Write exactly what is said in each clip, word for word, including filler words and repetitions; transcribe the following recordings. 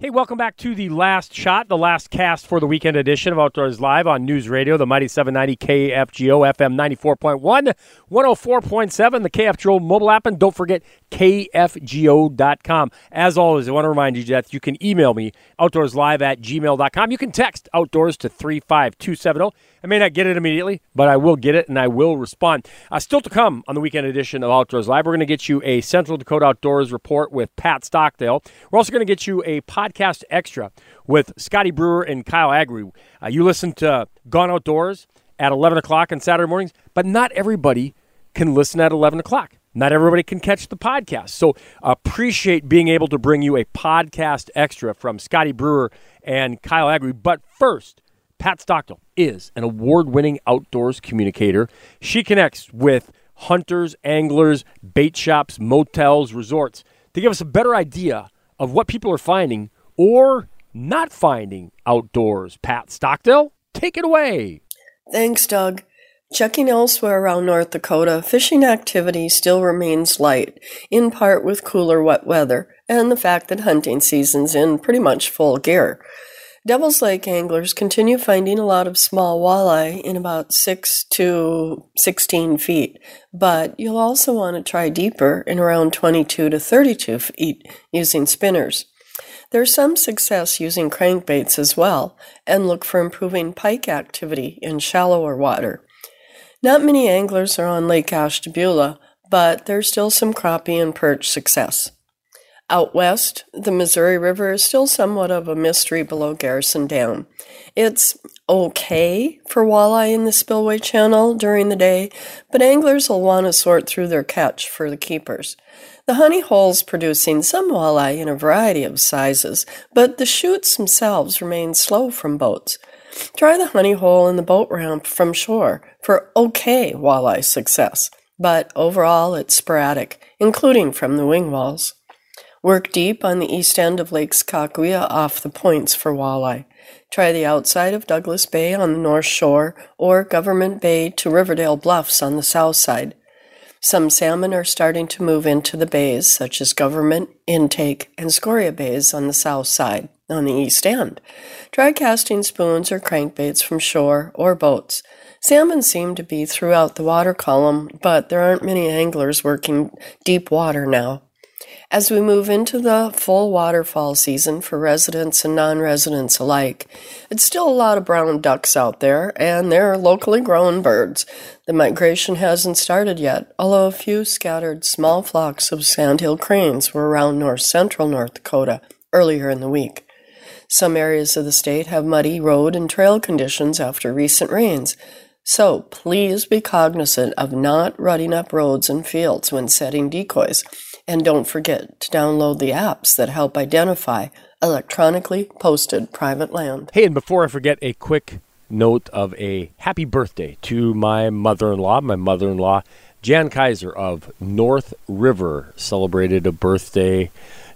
Hey, welcome back to The Last Shot, the last cast for the weekend edition of Outdoors Live on News Radio, the mighty seven ninety K F G O, F M ninety-four point one, one oh four point seven, the K F G O mobile app, and don't forget K F G O dot com. As always, I want to remind you that you can email me, outdoorslive at gmail dot com. You can text outdoors to three five two seven zero. I may not get it immediately, but I will get it, and I will respond. Uh, still to come on the weekend edition of Outdoors Live, we're going to get you a Central Dakota Outdoors Report with Pat Stockdill. We're also going to get you a podcast. Podcast Extra with Scotty Brewer and Kyle Agri. Uh, you listen to Gone Outdoors at eleven o'clock on Saturday mornings, but not everybody can listen at eleven o'clock. Not everybody can catch the podcast. So appreciate being able to bring you a Podcast Extra from Scotty Brewer and Kyle Agri. But first, Pat Stockdill is an award-winning outdoors communicator. She connects with hunters, anglers, bait shops, motels, resorts to give us a better idea of what people are finding or not finding outdoors. Pat Stockdill, take it away. Thanks, Doug. Checking elsewhere around North Dakota, fishing activity still remains light, in part with cooler, wet weather and the fact that hunting season's in pretty much full gear. Devil's Lake anglers continue finding a lot of small walleye in about six to sixteen feet, but you'll also want to try deeper in around twenty-two to thirty-two feet using spinners. There's some success using crankbaits as well, and look for improving pike activity in shallower water. Not many anglers are on Lake Ashtabula, but there's still some crappie and perch success. Out west, the Missouri River is still somewhat of a mystery below Garrison Dam. It's okay for walleye in the Spillway Channel during the day, but anglers will want to sort through their catch for the keepers. The honey hole's producing some walleye in a variety of sizes, but the chutes themselves remain slow from boats. Try the honey hole and the boat ramp from shore for okay walleye success, but overall it's sporadic, including from the wing walls. Work deep on the east end of Lake Sakakawea off the points for walleye. Try the outside of Douglas Bay on the north shore or Government Bay to Riverdale Bluffs on the south side. Some salmon are starting to move into the bays, such as Government, Intake, and Scoria Bays on the south side, on the east end. Try casting spoons or crankbaits from shore or boats. Salmon seem to be throughout the water column, but there aren't many anglers working deep water now. As we move into the full waterfall season for residents and non-residents alike, it's still a lot of brown ducks out there, and they're locally grown birds. The migration hasn't started yet, although a few scattered small flocks of sandhill cranes were around north-central North Dakota earlier in the week. Some areas of the state have muddy road and trail conditions after recent rains, so please be cognizant of not rutting up roads and fields when setting decoys. And don't forget to download the apps that help identify electronically posted private land. Hey, and before I forget, a quick note of a happy birthday to my mother-in-law. My mother-in-law, Jan Kaiser of North River, celebrated a birthday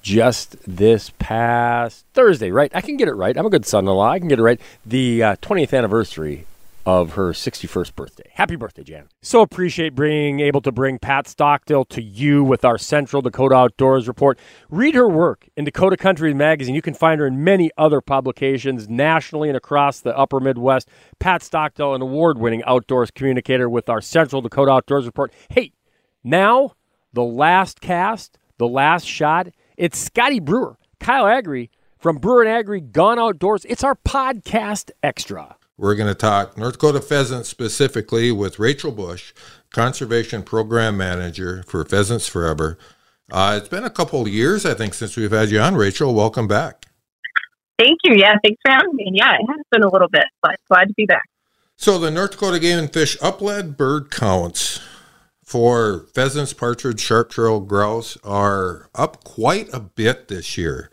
just this past Thursday, right? I can get it right. I'm a good son-in-law. I can get it right. The uh, twentieth anniversary of her sixty-first birthday. Happy birthday, Jan. So appreciate being able to bring Pat Stockdill to you with our Central Dakota Outdoors Report. Read her work in Dakota Country Magazine. You can find her in many other publications nationally and across the upper Midwest. Pat Stockdill, an award-winning outdoors communicator with our Central Dakota Outdoors Report. Hey, now the last cast, the last shot, it's Scotty Brewer, Kyle Agri from Brewer and Agri Gone Outdoors. It's our podcast extra. We're going to talk North Dakota pheasants specifically with Rachel Bush, Conservation Program Manager for Pheasants Forever. Uh, it's been a couple of years, I think, since we've had you on, Rachel. Welcome back. Thank you. Yeah, thanks for having me. Yeah, it has been a little bit, but glad to be back. So the North Dakota Game and Fish upland bird counts for pheasants, partridge, sharp-tailed grouse are up quite a bit this year.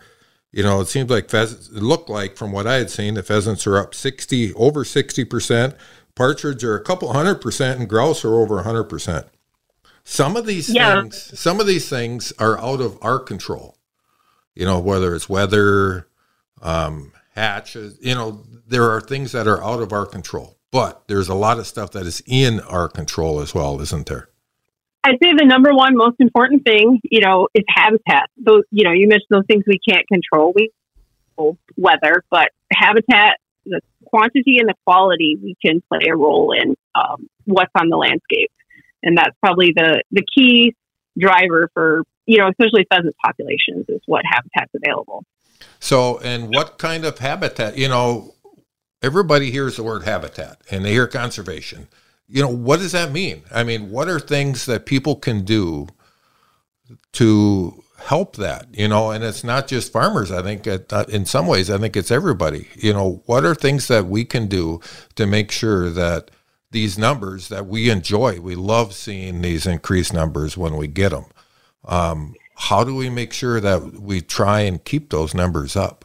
You know, it seems like pheasants, it looked like from what I had seen, the pheasants are up sixty, over sixty percent. Partridge are a couple hundred percent and grouse are over a hundred percent. Some of these yeah. things, some of these things are out of our control, you know, whether it's weather, um, hatches, you know, there are things that are out of our control, but there's a lot of stuff that is in our control as well, isn't there? I'd say the number one most important thing, you know, is habitat. Those, you know, you mentioned those things we can't control. We cold weather, but habitat, the quantity and the quality, we can play a role in um, what's on the landscape. And that's probably the, the key driver for, you know, especially pheasant populations, is what habitat's available. So, and what kind of habitat, you know, everybody hears the word habitat and they hear conservation. You know, what does that mean? I mean, what are things that people can do to help that, you know? And it's not just farmers. I think it, uh, in some ways, I think it's everybody. You know, what are things that we can do to make sure that these numbers that we enjoy, we love seeing these increased numbers when we get them. Um, how do we make sure that we try and keep those numbers up?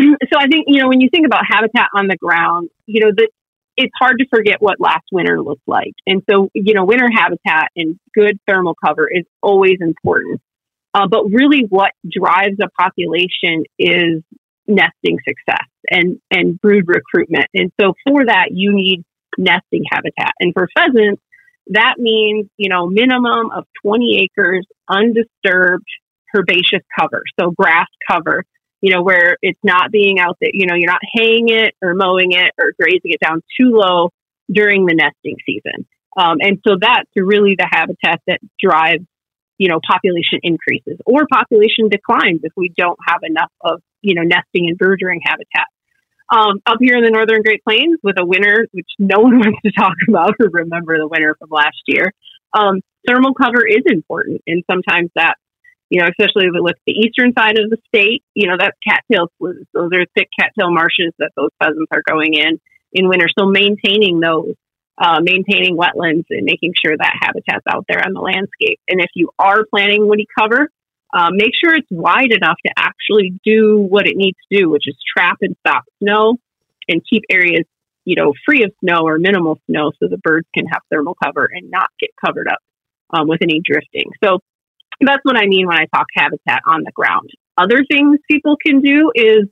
So I think, you know, when you think about habitat on the ground, you know, the, it's hard to forget what last winter looked like. And so, you know, winter habitat and good thermal cover is always important. Uh, but really what drives a population is nesting success and, and brood recruitment. And so for that, you need nesting habitat. And for pheasants, that means, you know, minimum of twenty acres, undisturbed herbaceous cover. So grass cover, you know, where it's not being out there, you know, you're not haying it or mowing it or grazing it down too low during the nesting season. Um, and so that's really the habitat that drives, you know, population increases or population declines if we don't have enough of, you know, nesting and broodering habitat. Um, up here in the Northern Great Plains with a winter, which no one wants to talk about or remember the winter from last year, um, thermal cover is important. And sometimes that, you know, especially with the eastern side of the state, you know, that's cattail sloughs. Those are thick cattail marshes that those pheasants are going in in winter. So maintaining those, uh, maintaining wetlands and making sure that habitat's out there on the landscape. And if you are planting woody cover, Uh, make sure it's wide enough to actually do what it needs to do, which is trap and stop snow and keep areas, you know, free of snow or minimal snow so the birds can have thermal cover and not get covered up um, with any drifting. So that's what I mean when I talk habitat on the ground. Other things people can do is,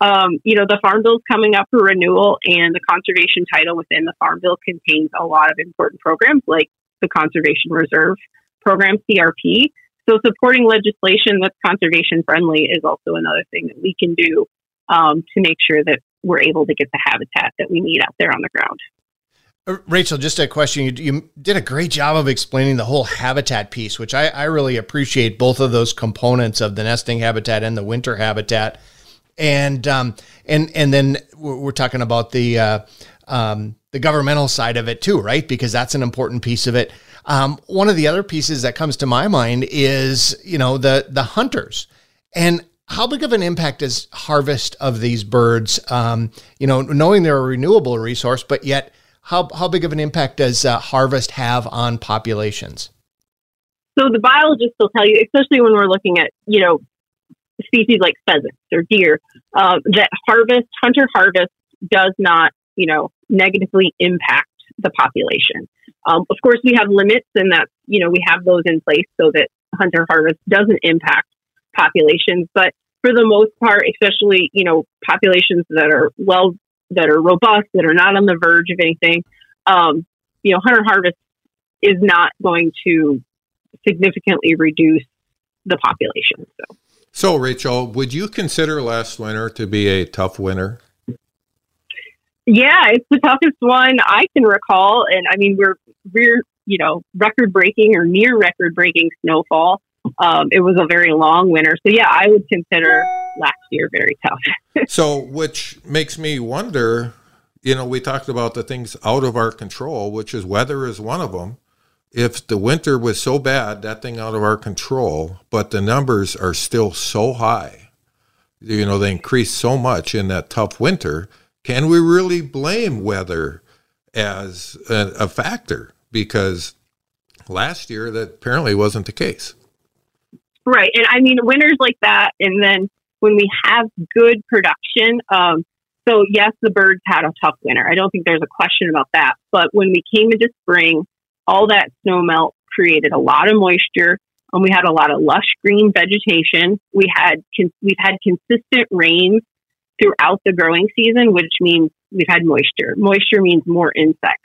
um, you know, the Farm Bill is coming up for renewal, and the conservation title within the Farm Bill contains a lot of important programs like the Conservation Reserve Program, C R P. So supporting legislation that's conservation-friendly is also another thing that we can do um, to make sure that we're able to get the habitat that we need out there on the ground. Rachel, just a question. You, you did a great job of explaining the whole habitat piece, which I, I really appreciate, both of those components of the nesting habitat and the winter habitat. And um, and and then we're talking about the uh, um, the governmental side of it too, right? Because that's an important piece of it. Um, one of the other pieces that comes to my mind is, you know, the, the hunters, and how big of an impact is harvest of these birds? Um, you know, knowing they're a renewable resource, but yet how, how big of an impact does uh, harvest have on populations? So the biologists will tell you, especially when we're looking at, you know, species like pheasants or deer, uh, that harvest, hunter harvest does not, you know, negatively impact the population. Um, of course, we have limits, and that, you know, we have those in place so that hunter harvest doesn't impact populations. But for the most part, especially, you know, populations that are well, that are robust, that are not on the verge of anything, um, you know, hunter harvest is not going to significantly reduce the population. So, so Rachel, would you consider last winter to be a tough winter? Yeah, it's the toughest one I can recall. And I mean, we're, we're, you know, record breaking or near record breaking snowfall. Um, it was a very long winter. So yeah, I would consider last year very tough. So, which makes me wonder, you know, we talked about the things out of our control, which is weather is one of them. If the winter was so bad, that thing out of our control, but the numbers are still so high, you know, they increased so much in that tough winter. Can we really blame weather as a, a factor? Because last year that apparently wasn't the case. Right. And I mean, winters like that. And then when we have good production, um, so yes, the birds had a tough winter. I don't think there's a question about that. But when we came into spring, all that snow melt created a lot of moisture, and we had a lot of lush green vegetation. We had, we've had consistent rains throughout the growing season, which means we've had moisture. Moisture means more insects.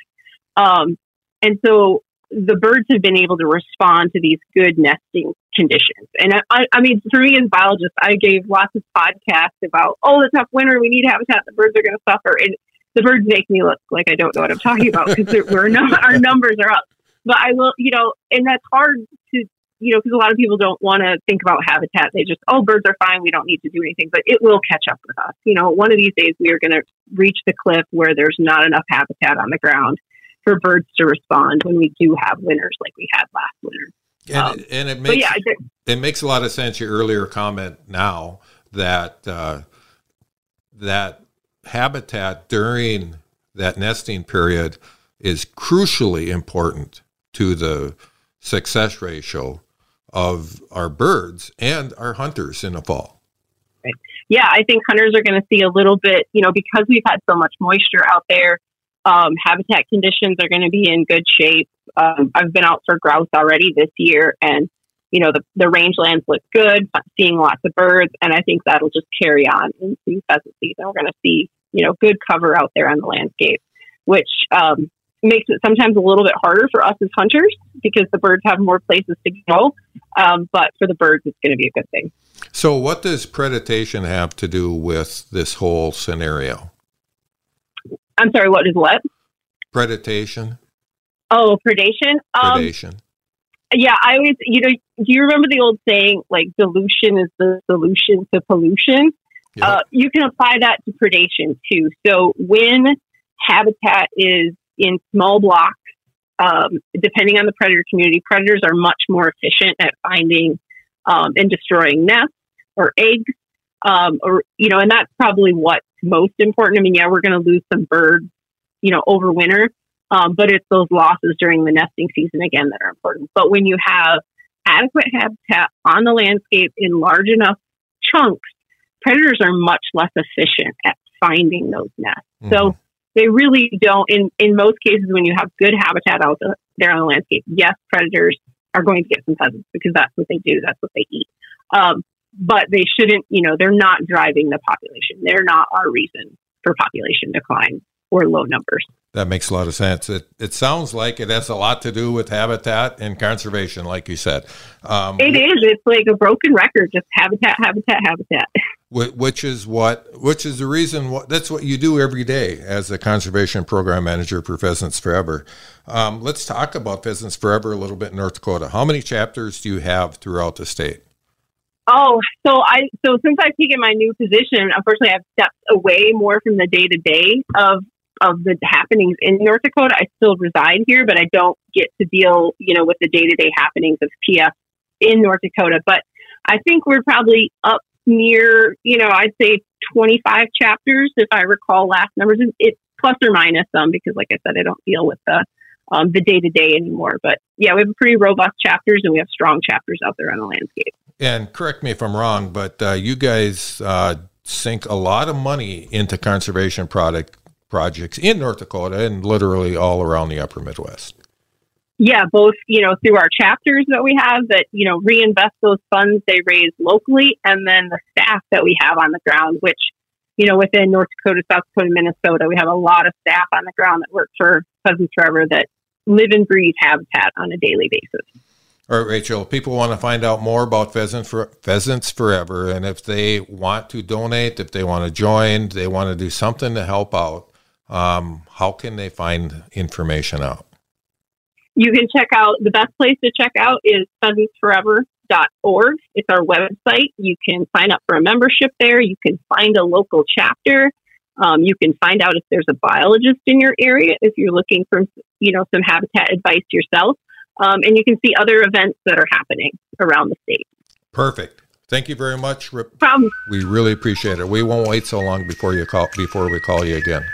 Um, and so the birds have been able to respond to these good nesting conditions. And I, I mean, for me as a biologist, I gave lots of podcasts about, oh, it's a tough winter, we need habitat, the birds are going to suffer. And the birds make me look like I don't know what I'm talking about because we're num- our numbers are up. But I will, you know, and that's hard to, you know, because a lot of people don't want to think about habitat. They just, oh, birds are fine, we don't need to do anything. But it will catch up with us. You know, one of these days we are going to reach the cliff where there's not enough habitat on the ground for birds to respond when we do have winters like we had last winter. And, um, and it makes yeah, it makes a lot of sense, your earlier comment now, that uh, that habitat during that nesting period is crucially important to the success ratio of our birds and our hunters in the fall. Right. Yeah, I think hunters are going to see a little bit, you know, because we've had so much moisture out there, um, habitat conditions are going to be in good shape. Um, I've been out for grouse already this year, and, you know, the, the rangelands look good, seeing lots of birds, and I think that'll just carry on into pheasant season. We're going to see, you know, good cover out there on the landscape, which um, makes it sometimes a little bit harder for us as hunters because the birds have more places to go, um, but for the birds, it's going to be a good thing. So what does predation have to do with this whole scenario? I'm sorry, what is what? Predation. Oh, predation? Um, predation. Yeah, I always, you know, do you remember the old saying, like, dilution is the solution to pollution? Yep. Uh, you can apply that to predation, too. So when habitat is in small blocks, um, depending on the predator community, predators are much more efficient at finding um, and destroying nests or eggs, um, or, you know, and that's probably what's most important. I mean, yeah, we're going to lose some birds, you know, over winter. Um, but it's those losses during the nesting season, again, that are important. But when you have adequate habitat on the landscape in large enough chunks, predators are much less efficient at finding those nests. Mm-hmm. So they really don't, in, in most cases, when you have good habitat out there on the landscape, yes, predators are going to get some pheasants because that's what they do, that's what they eat. Um, but they shouldn't, you know, they're not driving the population. They're not our reason for population decline or low numbers. That makes a lot of sense. It it sounds like it has a lot to do with habitat and conservation, like you said. Um, it is. It's like a broken record, just habitat, habitat, habitat. Which is what, which is the reason, what, that's what you do every day as a conservation program manager for Pheasants Forever. Um, let's talk about Pheasants Forever a little bit in North Dakota. How many chapters do you have throughout the state? Oh, so I so since I've taken my new position, unfortunately, I've stepped away more from the day-to-day of of the happenings in North Dakota. I still reside here, but I don't get to deal, you know, with the day-to-day happenings of P F in North Dakota. But I think we're probably up near, you know, I'd say twenty-five chapters, if I recall last numbers. It's plus or minus some, because like I said, I don't deal with the um, the day-to-day anymore. But yeah, we have pretty robust chapters, and we have strong chapters out there on the landscape. And correct me if I'm wrong, but uh, you guys uh, sink a lot of money into conservation product projects in North Dakota and literally all around the upper Midwest. Yeah, both, you know, through our chapters that we have that, you know, reinvest those funds they raise locally, and then the staff that we have on the ground, which, you know, within North Dakota, South Dakota, Minnesota, we have a lot of staff on the ground that work for Pheasants Forever that live and breathe habitat on a daily basis. All right, Rachel, people want to find out more about Pheasants, for, Pheasants Forever, and if they want to donate, if they want to join, they want to do something to help out, um, how can they find information out? You can check out, the best place to check out is pheasants forever dot org. It's our website. You can sign up for a membership there. You can find a local chapter. Um, you can find out if there's a biologist in your area, if you're looking for, you know, some habitat advice yourself. Um, and you can see other events that are happening around the state. Perfect. Thank you very much. Rip. Problem. We really appreciate it. We won't wait so long before you call before we call you again.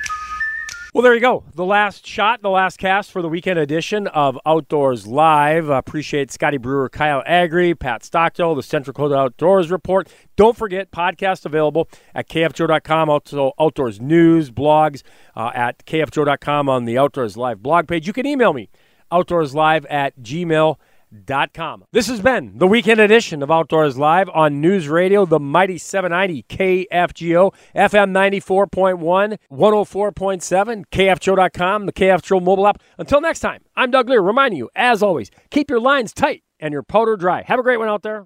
Well, there you go. The last shot, the last cast for the weekend edition of Outdoors Live. I appreciate Scotty Brewer, Kyle Agri, Pat Stockdill, the Central Dakota Outdoors Report. Don't forget, podcast available at K F G O dot com, also outdoors news, blogs uh, at K F G O dot com on the Outdoors Live blog page. You can email me, outdoorslive at gmail Outdoors Report dot com. This has been the weekend edition of Outdoors Live on News Radio, the mighty seven ninety K F G O, F M ninety-four point one, one oh four point seven, K F G O dot com, the K F G O mobile app. Until next time, I'm Doug Leier reminding you, as always, keep your lines tight and your powder dry. Have a great one out there.